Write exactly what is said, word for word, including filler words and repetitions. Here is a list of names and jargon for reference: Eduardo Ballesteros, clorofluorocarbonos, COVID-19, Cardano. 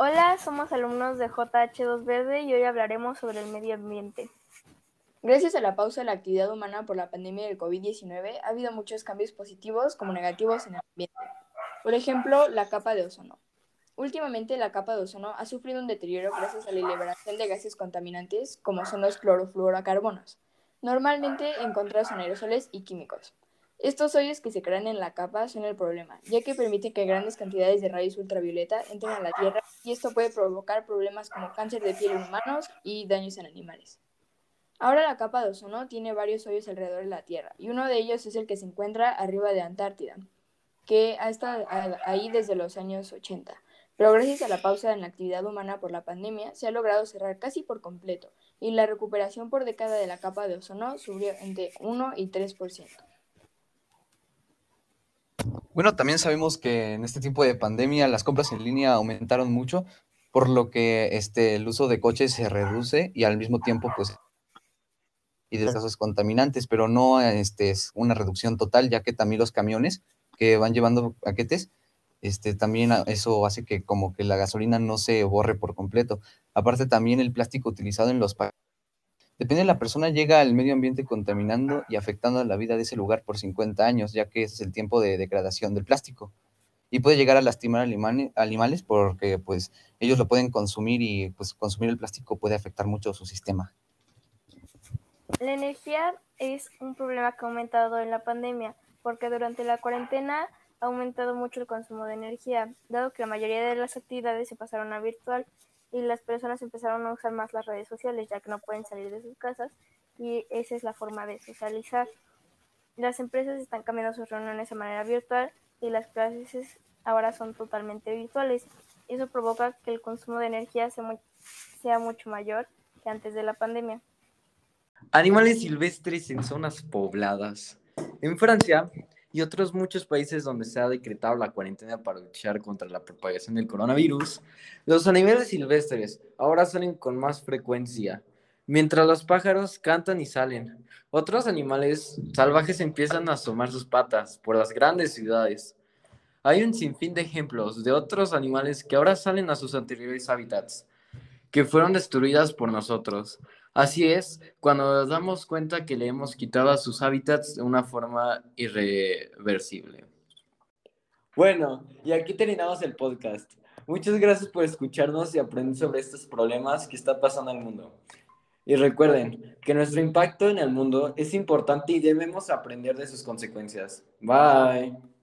Hola, somos alumnos de J H dos Verde y hoy hablaremos sobre el medio ambiente. Gracias a la pausa de la actividad humana por la pandemia del COVID diecinueve, ha habido muchos cambios positivos como negativos en el ambiente. Por ejemplo, la capa de ozono. Últimamente, la capa de ozono ha sufrido un deterioro gracias a la liberación de gases contaminantes como son los clorofluorocarbonos, normalmente encontrados en aerosoles y químicos. Estos hoyos que se crean en la capa son el problema, ya que permiten que grandes cantidades de rayos ultravioleta entren a la Tierra y esto puede provocar problemas como cáncer de piel en humanos y daños en animales. Ahora la capa de ozono tiene varios hoyos alrededor de la Tierra y uno de ellos es el que se encuentra arriba de Antártida, que ha estado ahí desde los años ochenta. Pero gracias a la pausa en la actividad humana por la pandemia se ha logrado cerrar casi por completo y la recuperación por década de la capa de ozono subió entre uno y tres por ciento. Bueno, también sabemos que en este tiempo de pandemia las compras en línea aumentaron mucho, por lo que este, el uso de coches se reduce y al mismo tiempo, pues, y de gases contaminantes, pero no este, es una reducción total, ya que también los camiones que van llevando paquetes, este, también eso hace que como que la gasolina no se borre por completo. Aparte también el plástico utilizado en los paquetes. Depende de la persona, llega al medio ambiente contaminando y afectando a la vida de ese lugar por cincuenta años, ya que ese es el tiempo de degradación del plástico. Y puede llegar a lastimar a animales porque pues, ellos lo pueden consumir y pues, consumir el plástico puede afectar mucho su sistema. La energía es un problema que ha aumentado en la pandemia, porque durante la cuarentena ha aumentado mucho el consumo de energía, dado que la mayoría de las actividades se pasaron a virtual, y las personas empezaron a usar más las redes sociales, ya que no pueden salir de sus casas, y esa es la forma de socializar. Las empresas están cambiando sus reuniones de manera virtual, y las clases ahora son totalmente virtuales. Eso provoca que el consumo de energía sea, muy, sea mucho mayor que antes de la pandemia. Animales silvestres en zonas pobladas. En Francia y otros muchos países donde se ha decretado la cuarentena para luchar contra la propagación del coronavirus, los animales silvestres ahora salen con más frecuencia, mientras los pájaros cantan y salen. Otros animales salvajes empiezan a asomar sus patas por las grandes ciudades. Hay un sinfín de ejemplos de otros animales que ahora salen a sus anteriores hábitats, que fueron destruidas por nosotros. Así es, cuando nos damos cuenta que le hemos quitado a sus hábitats de una forma irreversible. Bueno, y aquí terminamos el podcast. Muchas gracias por escucharnos y aprender sobre estos problemas que está pasando en el mundo. Y recuerden que nuestro impacto en el mundo es importante y debemos aprender de sus consecuencias. Bye.